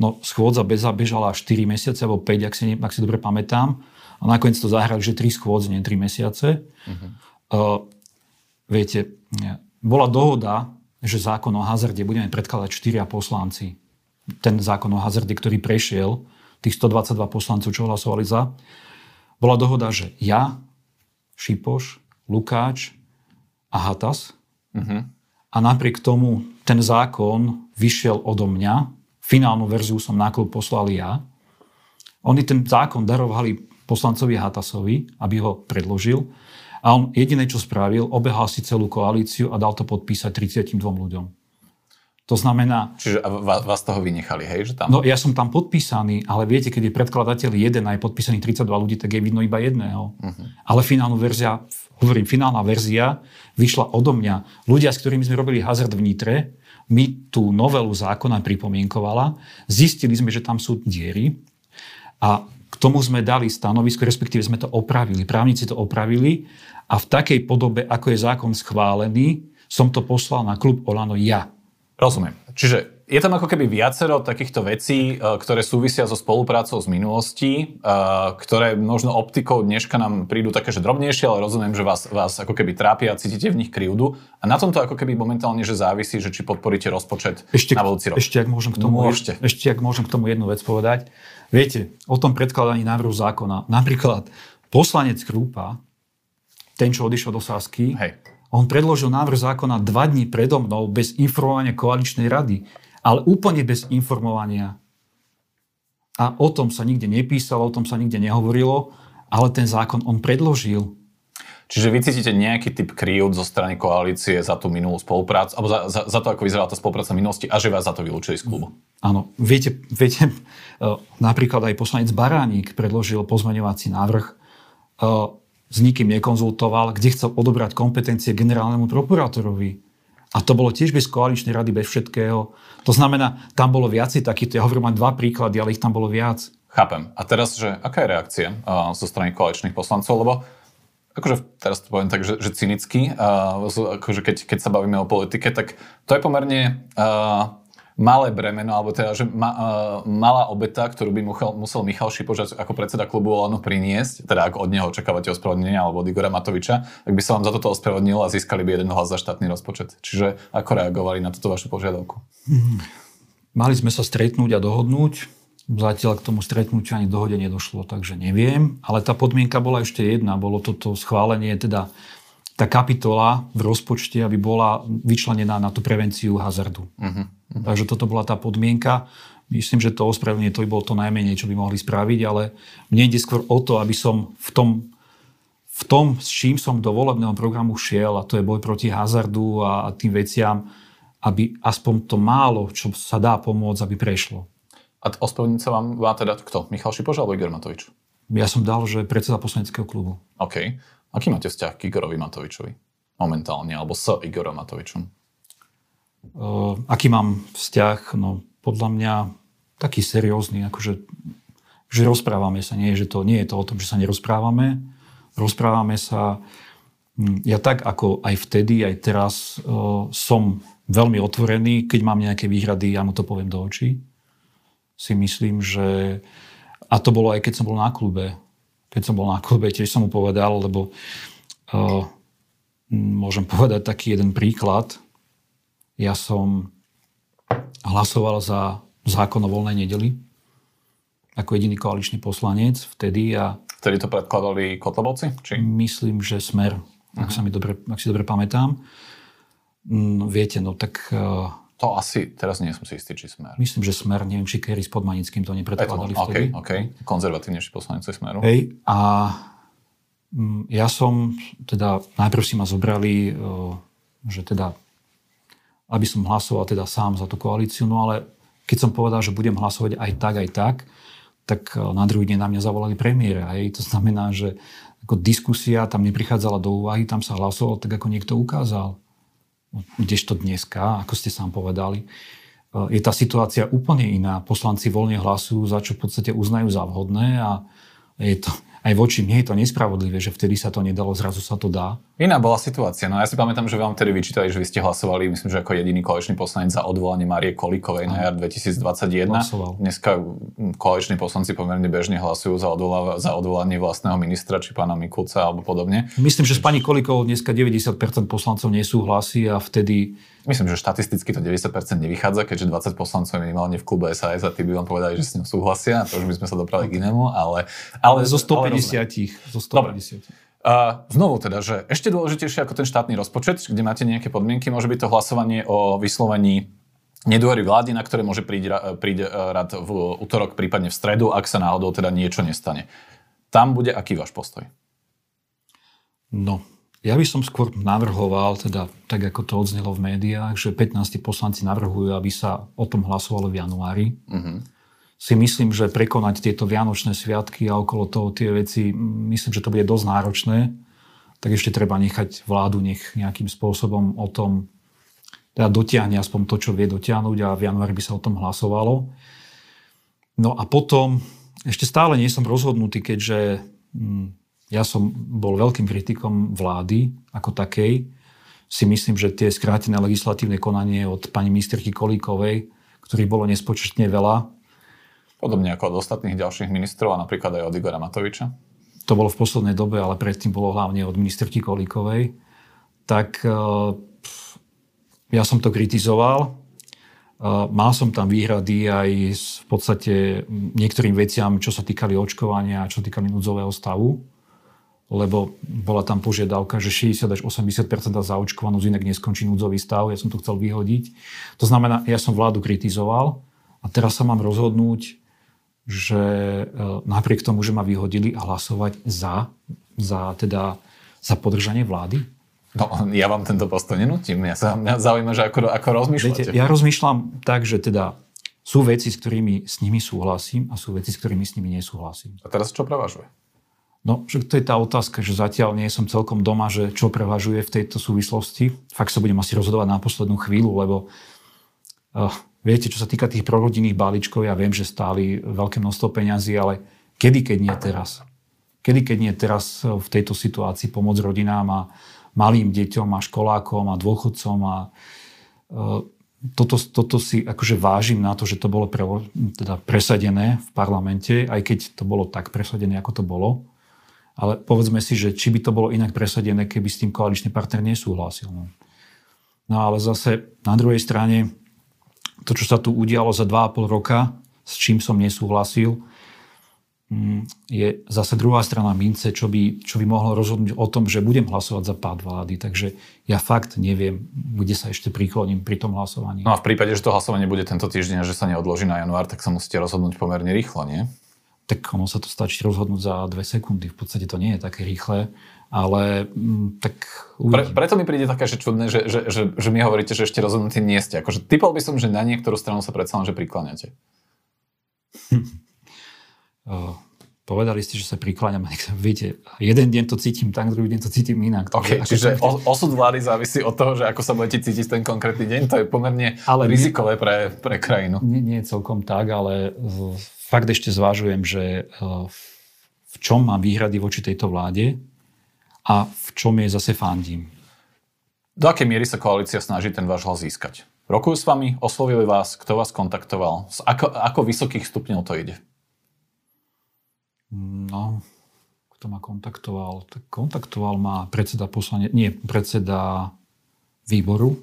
no schôdza bežala 4 mesiace, alebo 5, ak si dobre pamätám, a nakoniec to zahrali, že 3 schôdze, nie 3 mesiace. Viete, bola dohoda, že zákon o hazarde budeme predkladať 4 poslanci. Ten zákon o hazarde, ktorý prešiel, tých 122 poslancov, čo hlasovali za, bola dohoda, že ja, Šipoš, Lukáč a Hatas. A napriek tomu ten zákon vyšiel odo mňa. Finálnu verziu som náklad poslal ja. Oni ten zákon darovali poslancovi Hatasovi, aby ho predložil. A on jediné, čo spravil, obehal si celú koalíciu a dal to podpísať 32 ľuďom. To znamená... Čiže vás toho vynechali, hej? Že tam... No ja som tam podpísaný, ale viete, keď je predkladateľ jeden a je podpísaný 32 ľudí, tak je vidno iba jedného. Ale finálna verzia vyšla odo mňa. Ľudia, s ktorými sme robili hazard v Nitre, mi tú novelu zákona pripomienkovala. Zistili sme, že tam sú diery a k tomu sme dali stanovisko, respektíve sme to opravili. Právnici to opravili a v takej podobe, ako je zákon schválený, som to poslal na klub OĽaNO ja. Rozumiem. Čiže je tam ako keby viacero takýchto vecí, ktoré súvisia so spoluprácou z minulosti, ktoré možno optikou dneška nám prídu také, že drobnejšie, ale rozumiem, že vás ako keby trápia a cítite v nich krivdu. A na tomto ako keby momentálne, že závisí, že či podporíte rozpočet na budúci rok. Ešte ak môžem k tomu jednu vec povedať. Viete, o tom predkladaní návrhu zákona. Napríklad poslanec Krúpa, ten, čo odišiel do Sasky, hej. On predložil návrh zákona 2 dní predo mnou bez informovania koaličnej rady, ale úplne bez informovania. A o tom sa nikde nepísalo, o tom sa nikde nehovorilo, ale ten zákon on predložil. Čiže vy cítite nejaký typ kryjúc zo strany koalície za tú minulú spoluprácu, alebo za to, ako vyzerala tá spolupráca v minulosti a že vás za to vylúčili z klubu? Áno. Viete, napríklad aj poslanec Baránik predložil pozmeňovací návrh, s nikým nekonzultoval, kde chcel odobrať kompetencie generálnemu prokurátorovi. A to bolo tiež bez koaličnej rady, bez všetkého. To znamená, tam bolo viacej takýto, ja hovorím, mám 2 príklady, ale ich tam bolo viac. Chápem. A teraz, že aká je reakcia zo strany koaličných poslancov? Lebo akože teraz to poviem tak, že cynicky, akože keď sa bavíme o politike, tak to je pomerne... malé bremeno, alebo teda, že malá obeta, ktorú by musel Michal Šipožalov ako predseda klubu OĽaNO priniesť, teda ako od neho očakávate ospravedlnenia alebo od Igora Matoviča, tak by sa vám za toto ospravedlnilo a získali by 1 hlas za štátny rozpočet. Čiže ako reagovali na túto vašu požiadavku? Mali sme sa stretnúť a dohodnúť. Zatiaľ k tomu stretnutiu ani dohode nedošlo, takže neviem. Ale tá podmienka bola ešte jedna. Bolo toto schválenie, teda tá kapitola v rozpočte, aby bola vyčlenená na tú prevenciu hazardu. Takže toto bola tá podmienka. Myslím, že to ospravedlnenie, to by bolo to najmenej, čo by mohli spraviť, ale mne ide skôr o to, aby som v tom, s čím som do volebného programu šiel, a to je boj proti hazardu a tým veciam, aby aspoň to málo, čo sa dá pomôcť, aby prešlo. A ospravedlniť sa vám má teda kto? Michal Šipožalov alebo Igor Matovič? Ja som dal, že predseda poslaneckého klubu. OK. Aký máte vzťah k Igorovi Matovičovi momentálne, alebo s Igorom Matovičom? Aký mám vzťah? No, podľa mňa taký seriózny, akože že rozprávame sa. Nie je to o tom, že sa nerozprávame. Rozprávame sa. Ja tak, ako aj vtedy, aj teraz som veľmi otvorený. Keď mám nejaké výhrady, ja mu to poviem do očí. Si myslím, že... A to bolo aj keď som bol na klube. Tiež som mu povedal, lebo môžem povedať taký jeden príklad. Ja som hlasoval za zákon o voľnej nedeli ako jediný koaličný poslanec vtedy. A vtedy to predkladali Kotlebovci? Či? Myslím, že Smer, ak si dobre pamätám. Viete, no tak... To asi, teraz nie som si istý, či Smer. Myslím, že Smer, neviem, či Kéry s Podmanickým to nepredkladali vtedy. OK. Konzervatívnejší poslanci Smeru. Hej, a ja som, teda najprv si ma zobrali, že teda, aby som hlasoval teda sám za tú koalíciu, no ale keď som povedal, že budem hlasovať aj tak, tak na druhý deň na mňa zavolali premiéra. Hej, to znamená, že ako diskusia tam neprichádzala do úvahy, tam sa hlasoval tak, ako niekto ukázal. Kdežto dneska, ako ste sám povedali, je tá situácia úplne iná. Poslanci voľne hlasujú, za čo v podstate uznajú za vhodné a je to, aj voči mne je to nespravodlivé, že vtedy sa to nedalo, zrazu sa to dá. Iná bola situácia. No ja si pamätám, že vám vtedy vyčítali, že vy ste hlasovali, myslím, že ako jediný koaličný poslanec za odvolanie Márie Kolíkovej na jar 2021. Hlasoval. Dneska koaliční poslanci pomerne bežne hlasujú za odvolanie vlastného ministra, či pána Mikulca alebo podobne. Myslím, že s pani Kolíkovou dneska 90% poslancov nesúhlasí a vtedy... Myslím, že štatisticky to 90% nevychádza, keďže 20 poslancov je minimálne v klube SAS a tí by vám povedali, že s ním súhlasia, to už by sme sa doprali k inému, ale zo 150. Znovu teda, že ešte dôležitejšie ako ten štátny rozpočet, kde máte nejaké podmienky, môže byť to hlasovanie o vyslovení nedôvery vláde, na ktoré môže prísť rad v utorok, prípadne v stredu, ak sa náhodou teda niečo nestane. Tam bude aký váš postoj? No, ja by som skôr navrhoval, teda tak ako to odznelo v médiách, že 15 poslanci navrhujú, aby sa o tom hlasovalo v januári. Si myslím, že prekonať tieto vianočné sviatky a okolo toho tie veci, myslím, že to bude dosť náročné. Tak ešte treba nechať vládu, nech nejakým spôsobom o tom teda dotiahne aspoň to, čo vie dotiahnuť, a v januári by sa o tom hlasovalo. No a potom, ešte stále nie som rozhodnutý, keďže ja som bol veľkým kritikom vlády ako takej. Si myslím, že tie skrátené legislatívne konanie od pani ministerky Kolíkovej, ktorých bolo nespočetne veľa. Podobne ako od ostatných ďalších ministrov a napríklad aj od Igora Matoviča. To bolo v poslednej dobe, ale predtým bolo hlavne od ministerky Kolíkovej. Tak ja som to kritizoval. Mal som tam výhrady aj v podstate niektorým veciam, čo sa týkali očkovania a čo týkali núdzového stavu. Lebo bola tam požiadavka, že 60 až 80% zaočkovanosť, inak neskončí núdzový stav. Ja som to chcel vyhodiť. To znamená, ja som vládu kritizoval a teraz sa mám rozhodnúť, že napriek tomu, že ma vyhodili, a hlasovať za podržanie vlády. No, ja vám tento postoj nenutím. Mňa zaujíma, že ako rozmýšľate. Viete, ja rozmýšľam tak, že teda sú veci, s ktorými s nimi súhlasím, a sú veci, s ktorými s nimi nesúhlasím. A teraz čo prevažuje? No, že to je tá otázka, že zatiaľ nie som celkom doma, že čo prevažuje v tejto súvislosti. Fakt sa budem asi rozhodovať na poslednú chvíľu, lebo viete, čo sa týka tých prorodinných balíčkov, ja viem, že stáli veľké množstvo peňazí, ale kedy, keď nie teraz? Kedy, keď nie teraz v tejto situácii pomôcť rodinám a malým deťom a školákom a dôchodcom, a toto si akože vážim na to, že to bolo presadené v parlamente, aj keď to bolo tak presadené, ako to bolo. Ale povedzme si, že či by to bolo inak presadené, keby s tým koaličný partner nesúhlasil. No ale zase na druhej strane to, čo sa tu udialo za 2,5 roka, s čím som nesúhlasil, je zase druhá strana mince, čo by mohlo rozhodnúť o tom, že budem hlasovať za pád vlády. Takže ja fakt neviem, kde sa ešte prikloním pri tom hlasovaní. No a v prípade, že to hlasovanie bude tento týždeň a že sa neodloží na január, tak sa musíte rozhodnúť pomerne rýchlo, nie? Tak ono sa to stačí rozhodnúť za 2 sekundy. V podstate to nie je také rýchle, ale tak uvidím. Preto mi príde také, že čudné, že mi hovoríte, že ešte rozhodnutí nie ste. Akože typol by som, že na niektorú stranu sa predsa len, že prikláňate. Povedali ste, že sa prikláňam. Viete, jeden deň to cítim tak, druhý deň to cítim inak. Okay, čiže osud vlády závisí od toho, že ako sa budete cítiť ten konkrétny deň. To je pomerne rizikové pre krajinu. Nie je celkom tak, ale fakt ešte zvážujem, že v čom mám výhrady voči tejto vláde a v čom je zase fandím. Do akej miery sa koalícia snaží ten váš hlas získať? Rokujú s vami? Oslovili vás? Kto vás kontaktoval? Z ako vysokých stupňov to ide? No, kto ma kontaktoval? Tak kontaktoval ma predseda výboru.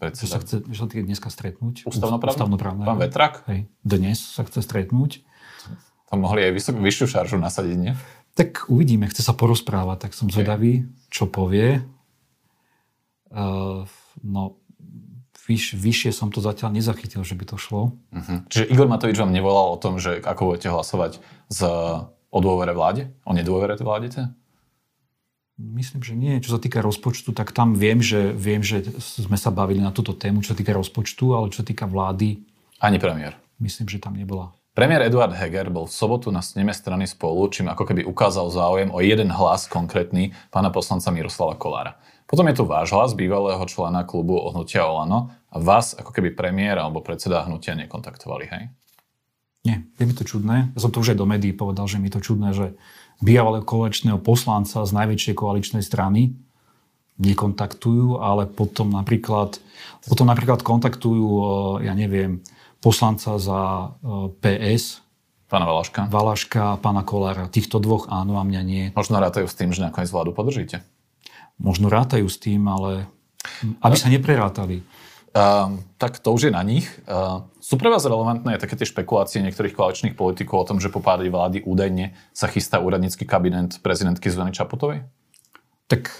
Predseda. Že sa chce dneska stretnúť. Ústavnoprávne. Pán Vetrak? Hej. Dnes sa chce stretnúť. Tam mohli aj vyššiu šaržu nasadiť, nie? Tak uvidíme, chce sa porozprávať, tak som zvedavý, čo povie. Vyššie som to zatiaľ nezachytil, že by to šlo. Čiže Igor Matovič vám nevolal o tom, že ako budete hlasovať o dôvere vláde? O nedôvere vláde? Myslím, že nie. Čo sa týka rozpočtu, tak tam viem, že sme sa bavili na túto tému, čo sa týka rozpočtu, ale čo sa týka vlády... Ani premiér. Myslím, že tam nebola. Premiér Eduard Heger bol v sobotu na sneme strany Spolu, čím ako keby ukázal záujem o jeden hlas konkrétny pána poslanca Miroslava Kolára. Potom je tu váš hlas, bývalého člena klubu Hnutia OĽaNO, a vás ako keby premiéra alebo predseda Hnutia nekontaktovali, hej? Nie, je mi to čudné. Ja som to už aj do médií povedal, že mi to čudné, že bývalého koaličného poslanca z najväčšej koaličnej strany nekontaktujú, ale potom napríklad kontaktujú, ja neviem, poslanca za PS, pána Valaška, pána Kolára. Týchto dvoch áno a mňa nie. Možno rátajú s tým, že nakoniec vládu podržíte. Možno rátajú s tým, ale aby sa neprerátali. tak to už je na nich. Sú pre vás relevantné také tie špekulácie niektorých koaličných politikov o tom, že po páde vlády údajne sa chystá úradnícky kabinet prezidentky Zuzany Čaputovej? Tak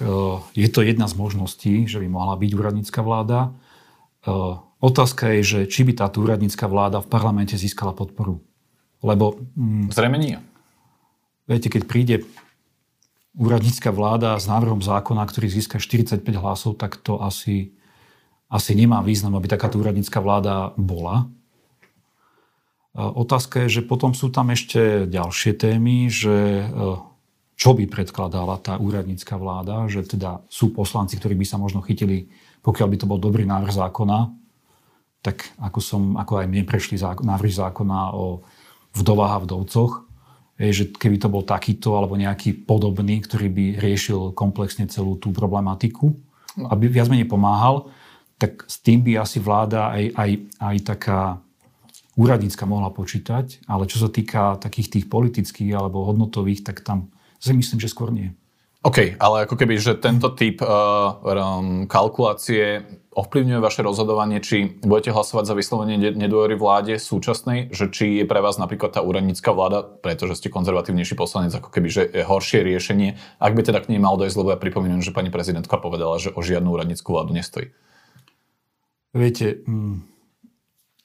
je to jedna z možností, že by mohla byť úradnícka vláda. Otázka je, že či by táto úradnícka vláda v parlamente získala podporu. Lebo... Zrejme nie. Viete, keď príde úradnícka vláda s návrhom zákona, ktorý získa 45 hlasov, tak to asi nemá význam, aby takáto úradnícka vláda bola. Otázka je, že potom sú tam ešte ďalšie témy, že čo by predkladala tá úradnícka vláda, že teda sú poslanci, ktorí by sa možno chytili, pokiaľ by to bol dobrý návrh zákona, tak ako aj mne prešli návrhy zákona o vdovách a vdovcoch, že keby to bol takýto alebo nejaký podobný, ktorý by riešil komplexne celú tú problematiku, aby viac menej pomáhal, tak s tým by asi vláda aj taká úradnícka mohla počítať, ale čo sa týka takých tých politických alebo hodnotových, tak tam si myslím, že skôr nie. OK, ale ako keby, že tento typ kalkulácie ovplyvňuje vaše rozhodovanie, či budete hlasovať za vyslovenie nedôvery vláde súčasnej, že či je pre vás napríklad tá úradnícka vláda, pretože ste konzervatívnejší poslanec, ako keby, že je horšie riešenie, ak by teda k nej mal dojsť, lebo ja pripomínam, že pani prezidentka povedala, že o žiadnu úradnícku vládu nestojí. Viete,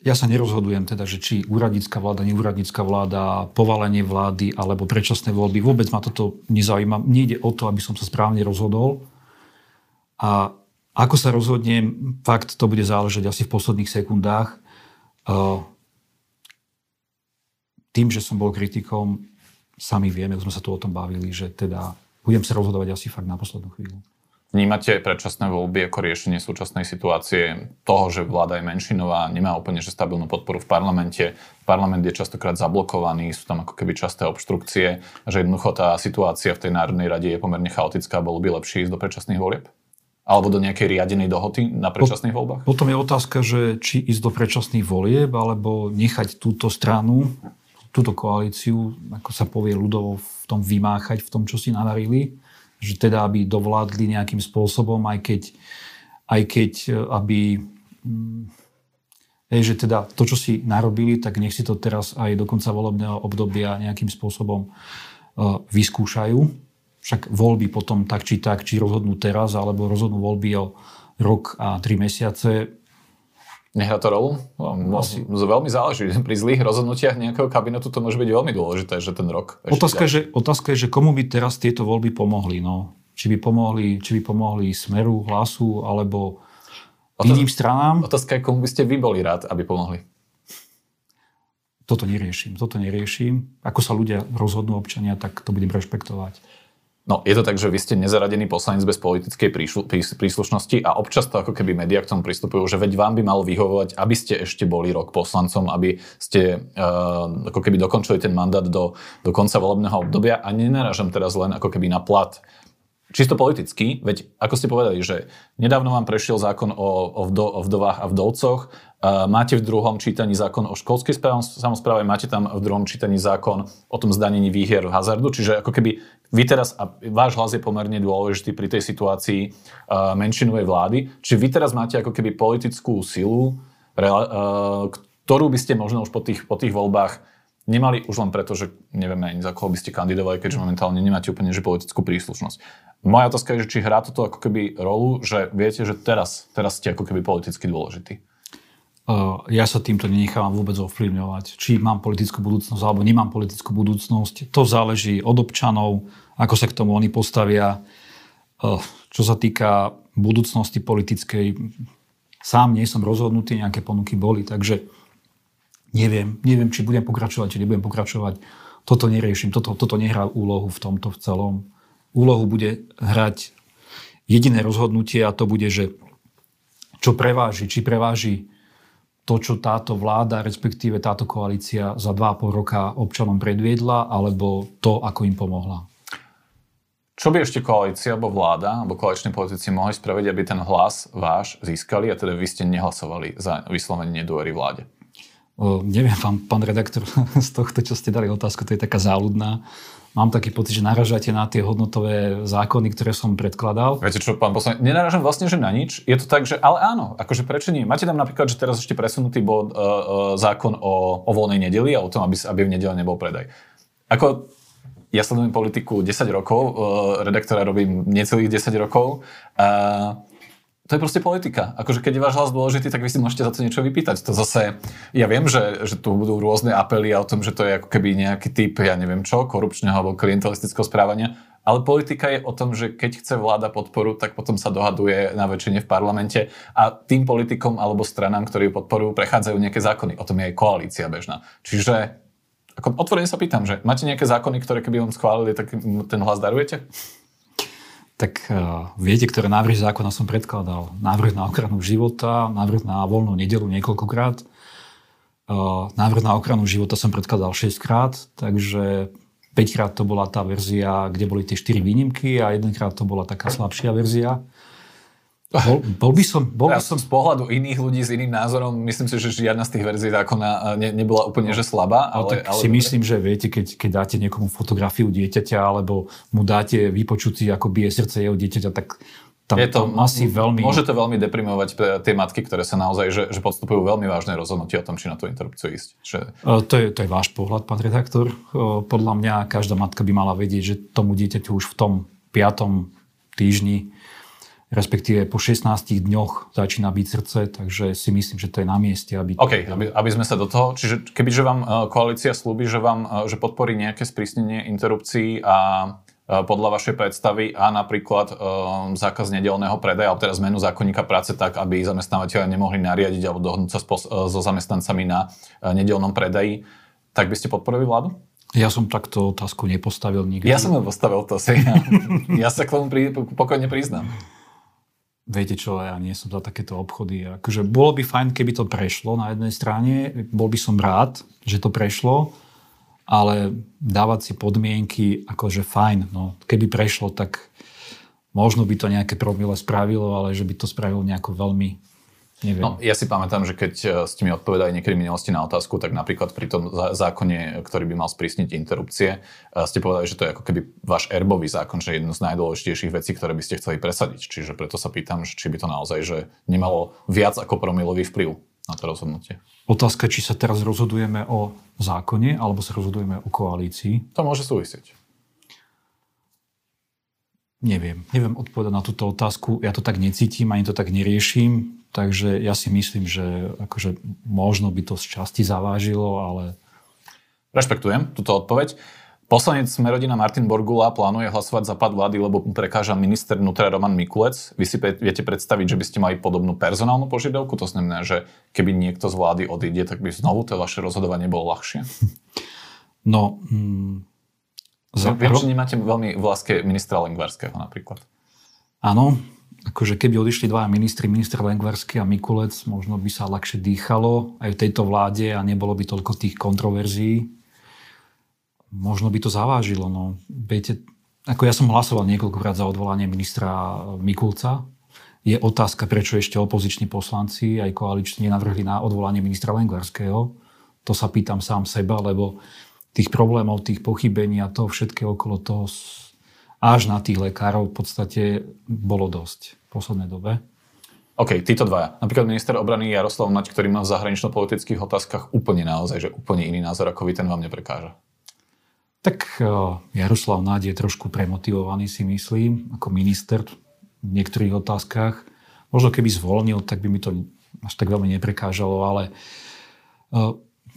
ja sa nerozhodujem teda, že či úradnícka vláda, neúradnícka vláda, povalenie vlády alebo predčasné voľby. Vôbec ma toto nezaujíma. Nejde o to, aby som sa správne rozhodol. A ako sa rozhodnem, fakt to bude záležať asi v posledných sekundách. Tým, že som bol kritikom, sami vieme, sme sa tu o tom bavili, že teda budem sa rozhodovať asi fakt na poslednú chvíľu. Vnímate predčasné voľby ako riešenie súčasnej situácie toho, že vláda je menšinová, nemá úplne že stabilnú podporu v parlamente, parlament je častokrát zablokovaný, sú tam ako keby časté obštrukcie, že jednoducho tá situácia v tej Národnej rade je pomerne chaotická, bolo by lepšie ísť do predčasných volieb? Alebo do nejakej riadenej dohody na predčasných voľbách? Potom je otázka, že či ísť do predčasných volieb, alebo nechať túto stranu, túto koalíciu, ako sa povie ľudovo, v tom vymáchať, v tom, čo si nadarili. Že teda, aby dovládli nejakým spôsobom, aj keď aby... že teda to, čo si narobili, tak nech si to teraz aj do konca volebného obdobia nejakým spôsobom vyskúšajú. Však voľby potom tak, či rozhodnú teraz, alebo rozhodnú voľby o rok a 3 mesiace. Nehrá to rolu? Veľmi záleží. Pri zlých rozhodnutiach nejakého kabinetu to môže byť veľmi dôležité, že ten rok... Otázka je, že komu by teraz tieto voľby pomohli? No? Či by pomohli Smeru, Hlasu, alebo iným stranám? Otázka je, komu by ste vy boli rád, aby pomohli? Toto neriešim. Ako sa ľudia rozhodnú, občania, tak to budem rešpektovať. No, je to tak, že vy ste nezaradený poslanec bez politickej príslušnosti a občas to ako keby médiá k tomu pristupujú, že veď vám by malo vyhovovať, aby ste ešte boli rok poslancom, aby ste ako keby dokončili ten mandát do konca volebného obdobia a nenarážam teraz len ako keby na plat. Čisto politicky, veď ako ste povedali, že nedávno vám prešiel zákon o vdovách a vdovcoch, máte v druhom čítaní zákon o školskej samospráve, máte tam v druhom čítaní zákon o tom zdanení výhier v hazardu, čiže ako keby vy teraz, a váš hlas je pomerne dôležitý pri tej situácii menšinovej vlády, čiže vy teraz máte ako keby politickú silu, ktorú by ste možno už po tých voľbách nemali už len preto, že nevieme ani za koho by ste kandidovali, keďže momentálne nemáte úplne že politickú príslušnosť. Moja otázka je, či hrá toto ako keby rolu, že viete, že teraz ste ako keby politicky dôležití. Ja sa týmto nenechávam vôbec ovplyvňovať. Či mám politickú budúcnosť, alebo nemám politickú budúcnosť. To záleží od občanov, ako sa k tomu oni postavia. Čo sa týka budúcnosti politickej, sám nie som rozhodnutý, nejaké ponuky boli, takže neviem, či budem pokračovať, či nebudem pokračovať. Toto neriešim, toto nehrá úlohu v tomto v celom. Úlohu bude hrať jediné rozhodnutie a to bude, že čo preváži, či preváži to, čo táto vláda, respektíve táto koalícia za 2,5 roka občanom predviedla, alebo to, ako im pomohla. Čo by ešte koalícia, alebo vláda, alebo koaliční politici mohli spraviť, aby ten hlas váš získali a teda vy ste nehlasovali za vyslovenie nedôvery vláde? Neviem, pán redaktor, z tohto, čo ste dali otázku, to je taká záľudná. Mám taký pocit, že naražate na tie hodnotové zákony, ktoré som predkladal. Viete čo, pán poslanec, nenaražam vlastne, že na nič. Je to tak, že ale áno, akože prečo nie? Máte tam napríklad, že teraz ešte presunutý bol zákon o voľnej nedeli a o tom, aby v nedele nebol predaj. Ako ja sledujem politiku 10 rokov, redaktora robím necelých 10 rokov a to je proste politika. Akože keď je váš hlas dôležitý, tak vy si môžete za to niečo vypýtať. To zase, ja viem, že tu budú rôzne apely o tom, že to je ako keby nejaký typ, ja neviem čo, korupčného alebo klientelistického správania, ale politika je o tom, že keď chce vláda podporu, tak potom sa dohaduje na väčšine v parlamente a tým politikom alebo stranám, ktorí ju podporujú, prechádzajú nejaké zákony. O tom je aj koalícia bežná. Čiže ako otvorene sa pýtam, že máte nejaké zákony, ktoré keby vám schválili, tak ten hlas darujete? Tak viete, ktoré návrhy zákona som predkladal. Návrh na ochranu života, návrh na voľnú nedeľu niekoľkokrát. Návrh na ochranu života som predkladal 6-krát, takže 5-krát to bola tá verzia, kde boli tie 4 výnimky a 1-krát to bola taká slabšia verzia. Bol by som z pohľadu iných ľudí s iným názorom, myslím si, že žiadna z tých verzií zákona nebola úplne že slabá. Ale si myslím, že viete, keď dáte niekomu fotografiu dieťaťa, alebo mu dáte vypočutý, ako bije srdce jeho dieťaťa, tak tam asi veľmi... Môže to veľmi deprimovať tie matky, ktoré sa naozaj že podstupujú veľmi vážne rozhodnutie o tom, či na tú interrupciu ísť. Že... To je váš pohľad, pán redaktor. Podľa mňa každá matka by mala vedieť, že tomu dieťaťu už v tom 5. týždni respektíve po 16 dňoch začína byť srdce, takže si myslím, že to je na mieste. Aby sme sa do toho... Čiže kebyže vám koalícia slúbi, že podporí nejaké sprísnenie interrupcií a podľa vašej predstavy a napríklad zákaz nedeľného predaja, alebo teraz zmenu zákonníka práce tak, aby zamestnávateľia nemohli nariadiť alebo dohodnúť sa so zamestnancami na nedeľnom predaji, tak by ste podporili vládu? Ja som takto otázku nepostavil nikdy. Ja som ju postavil, to si. Ja sa k tomu pokojne priznám. Viete čo, ja nie som za takéto obchody. Akože bolo by fajn, keby to prešlo na jednej strane. Bol by som rád, že to prešlo, ale dávať si podmienky, akože fajn. No, keby prešlo, tak možno by to nejaké promile spravilo, ale že by to spravilo nejako veľmi, neviem. No, ja si pamätám, že keď ste mi odpovedali niekedy minulosti na otázku, tak napríklad pri tom zákone, ktorý by mal sprísniť interrupcie, ste povedali, že to je ako keby váš erbový zákon, že je jedno z najdôležitejších vecí, ktoré by ste chceli presadiť. Čiže preto sa pýtam, či by to naozaj že nemalo viac ako promilový vplyv na to rozhodnutie. Otázka, či sa teraz rozhodujeme o zákone, alebo sa rozhodujeme o koalícii? To môže súvisieť. Neviem odpovedať na túto otázku. Ja to tak necítim, ani to tak neriešim. Takže ja si myslím, že akože možno by to z časti zavážilo, ale... Rešpektujem túto odpoveď. Poslanec Sme Rodina Martin Borgula plánuje hlasovať za pád vlády, lebo prekáža minister vnútra Roman Mikulec. Vy si viete predstaviť, že by ste mali podobnú personálnu požiadavku? To znamená, že keby niekto z vlády odíde, tak by znovu to vaše rozhodovanie bolo ľahšie? No... Viem, že nemáte veľmi v láske ministra Lengvarského napríklad. Áno. Akože keby odišli dvaja ministri, minister Lengvarský a Mikulec, možno by sa ľahšie dýchalo aj v tejto vláde a nebolo by toľko tých kontroverzií. Možno by to zavážilo. No. Viete, ako ja som hlasoval niekoľkokrát za odvolanie ministra Mikulca. Je otázka, prečo ešte opoziční poslanci aj koaliční navrhli na odvolanie ministra Lengvarského. To sa pýtam sám seba, lebo tých problémov, tých pochybení a toho všetkého okolo toho až na tých lekárov v podstate bolo dosť v poslednej dobe. OK, títo dvaja. Napríklad minister obrany Jaroslav Náď, ktorý má v zahranično-politických otázkach úplne iný názor, ako vy, ten vám neprekáža. Tak Jaroslav Náď je trošku premotivovaný, si myslím, ako minister v niektorých otázkach. Možno keby zvolnil, tak by mi to až tak veľmi neprekážalo, ale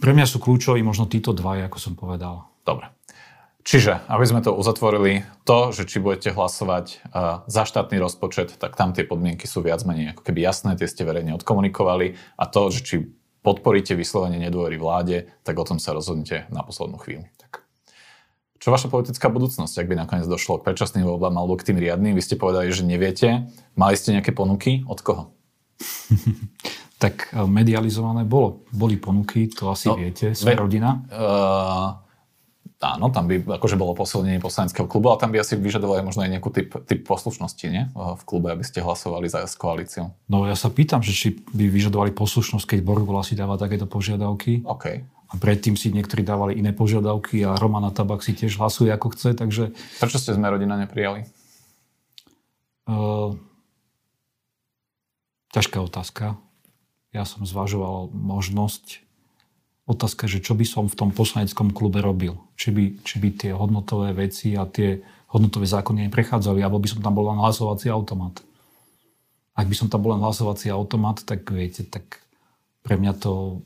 pre mňa sú kľúčoví možno títo dvaja, ako som povedal. Dobre. Čiže, aby sme to uzatvorili, to, že či budete hlasovať za štátny rozpočet, tak tam tie podmienky sú viac menej ako keby jasné, tie ste verejne odkomunikovali a to, že či podporíte vyslovenie nedôvery vláde, tak o tom sa rozhodnite na poslednú chvíľu. Tak. Čo vaša politická budúcnosť, ak by nakoniec došlo k predčasným voľbám alebo k tým riadnym? Vy ste povedali, že neviete. Mali ste nejaké ponuky? Od koho? Tak medializované boli ponuky, to asi viete. Sme Rodina. Áno, tam by akože bolo posilnenie poslaneckého klubu, ale tam by asi vyžadovalo aj možno aj nejakú typ poslušnosti, nie? V klube, aby ste hlasovali za koalíciu. No ja sa pýtam, že či by vyžadovali poslušnosť, keď Borgula si dáva takéto požiadavky. OK. A predtým si niektorí dávali iné požiadavky a Romana Tabak si tiež hlasuje ako chce, takže... Prečo ste Sme Rodina neprijali? Ťažká otázka. Ja som zvažoval možnosť. Otázka, že čo by som v tom poslaneckom klube robil. Či by tie hodnotové veci a tie hodnotové zákony neprechádzali, alebo by som tam bol len hlasovací automat. Ak by som tam bol len hlasovací automat, tak viete, tak pre mňa to...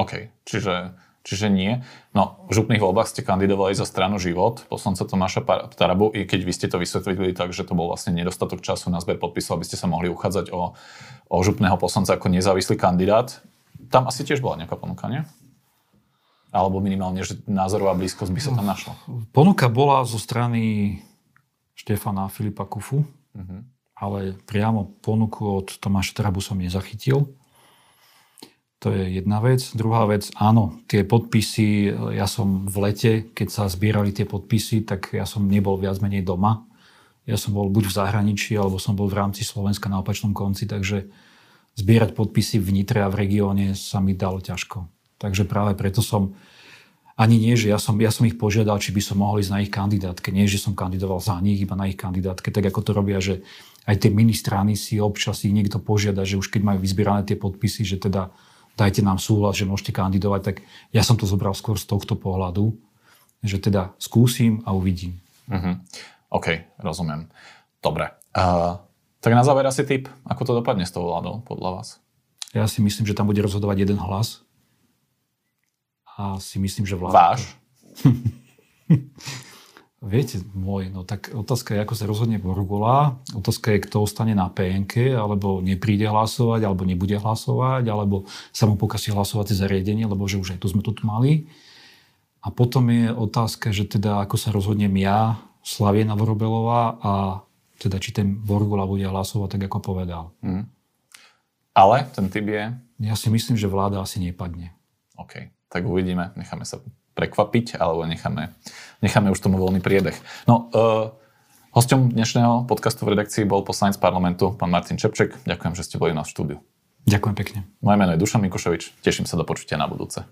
OK, čiže nie. No, v župných voľbách ste kandidovali za stranu Život, poslanca Tomáša Tarabu, i keď vy ste to vysvetlili tak, že to bol vlastne nedostatok času na zber podpisov, aby ste sa mohli uchádzať o župného poslanca ako nezávislý kandidát. Tam asi tiež bola nejaká ponuka, nie? Alebo minimálne, že názorová blízkosť by sa tam našla. Ponuka bola zo strany Štefana Filipa Kufu, ale priamo ponuku od Tomáša Tarabu som nezachytil. To je jedna vec. Druhá vec, áno, tie podpisy, ja som v lete, keď sa zbierali tie podpisy, tak ja som nebol viac menej doma. Ja som bol buď v zahraničí, alebo som bol v rámci Slovenska na opačnom konci, takže zbierať podpisy v Nitre a v regióne sa mi dalo ťažko. Takže práve preto som, ani nie, že ja som ich požiadal, či by som mohol ísť na ich kandidátke. Nie, že som kandidoval za nich, iba na ich kandidátke, tak ako to robia, že aj tie ministrány si občas ich niekto požiada, že už keď majú vyzbierané tie podpisy, že teda dajte nám súhlas, že môžete kandidovať, tak ja som to zobral skôr z tohto pohľadu, že teda skúsim a uvidím. OK, rozumiem. Dobre. Tak na záver asi tip, ako to dopadne s tou vládou, podľa vás? Ja si myslím, že tam bude rozhodovať jeden hlas. A si myslím, že vláda... Váš? Viete, môj, no tak otázka je, ako sa rozhodne Borgula, otázka je, kto ostane na PN-ke, alebo nepríde hlasovať, alebo nebude hlasovať, alebo sa mu pokazí hlasovacie zariadenie, lebo že už aj to sme tu mali. A potom je otázka, že teda ako sa rozhodnem ja, Slaviana Vorobelová, a teda či ten Borgula bude hlasovať tak, ako povedal. Ale ten typ je... Ja si myslím, že vláda asi nepadne. OK, tak uvidíme, necháme sa prekvapiť, alebo necháme už tomu voľný priebeh. No, hosťom dnešného podcastu v redakcii bol poslanec parlamentu, pán Martin Čepček. Ďakujem, že ste boli u nás v štúdiu. Ďakujem pekne. Moje meno je Dušan Mikušovič. Teším sa do počutia na budúce.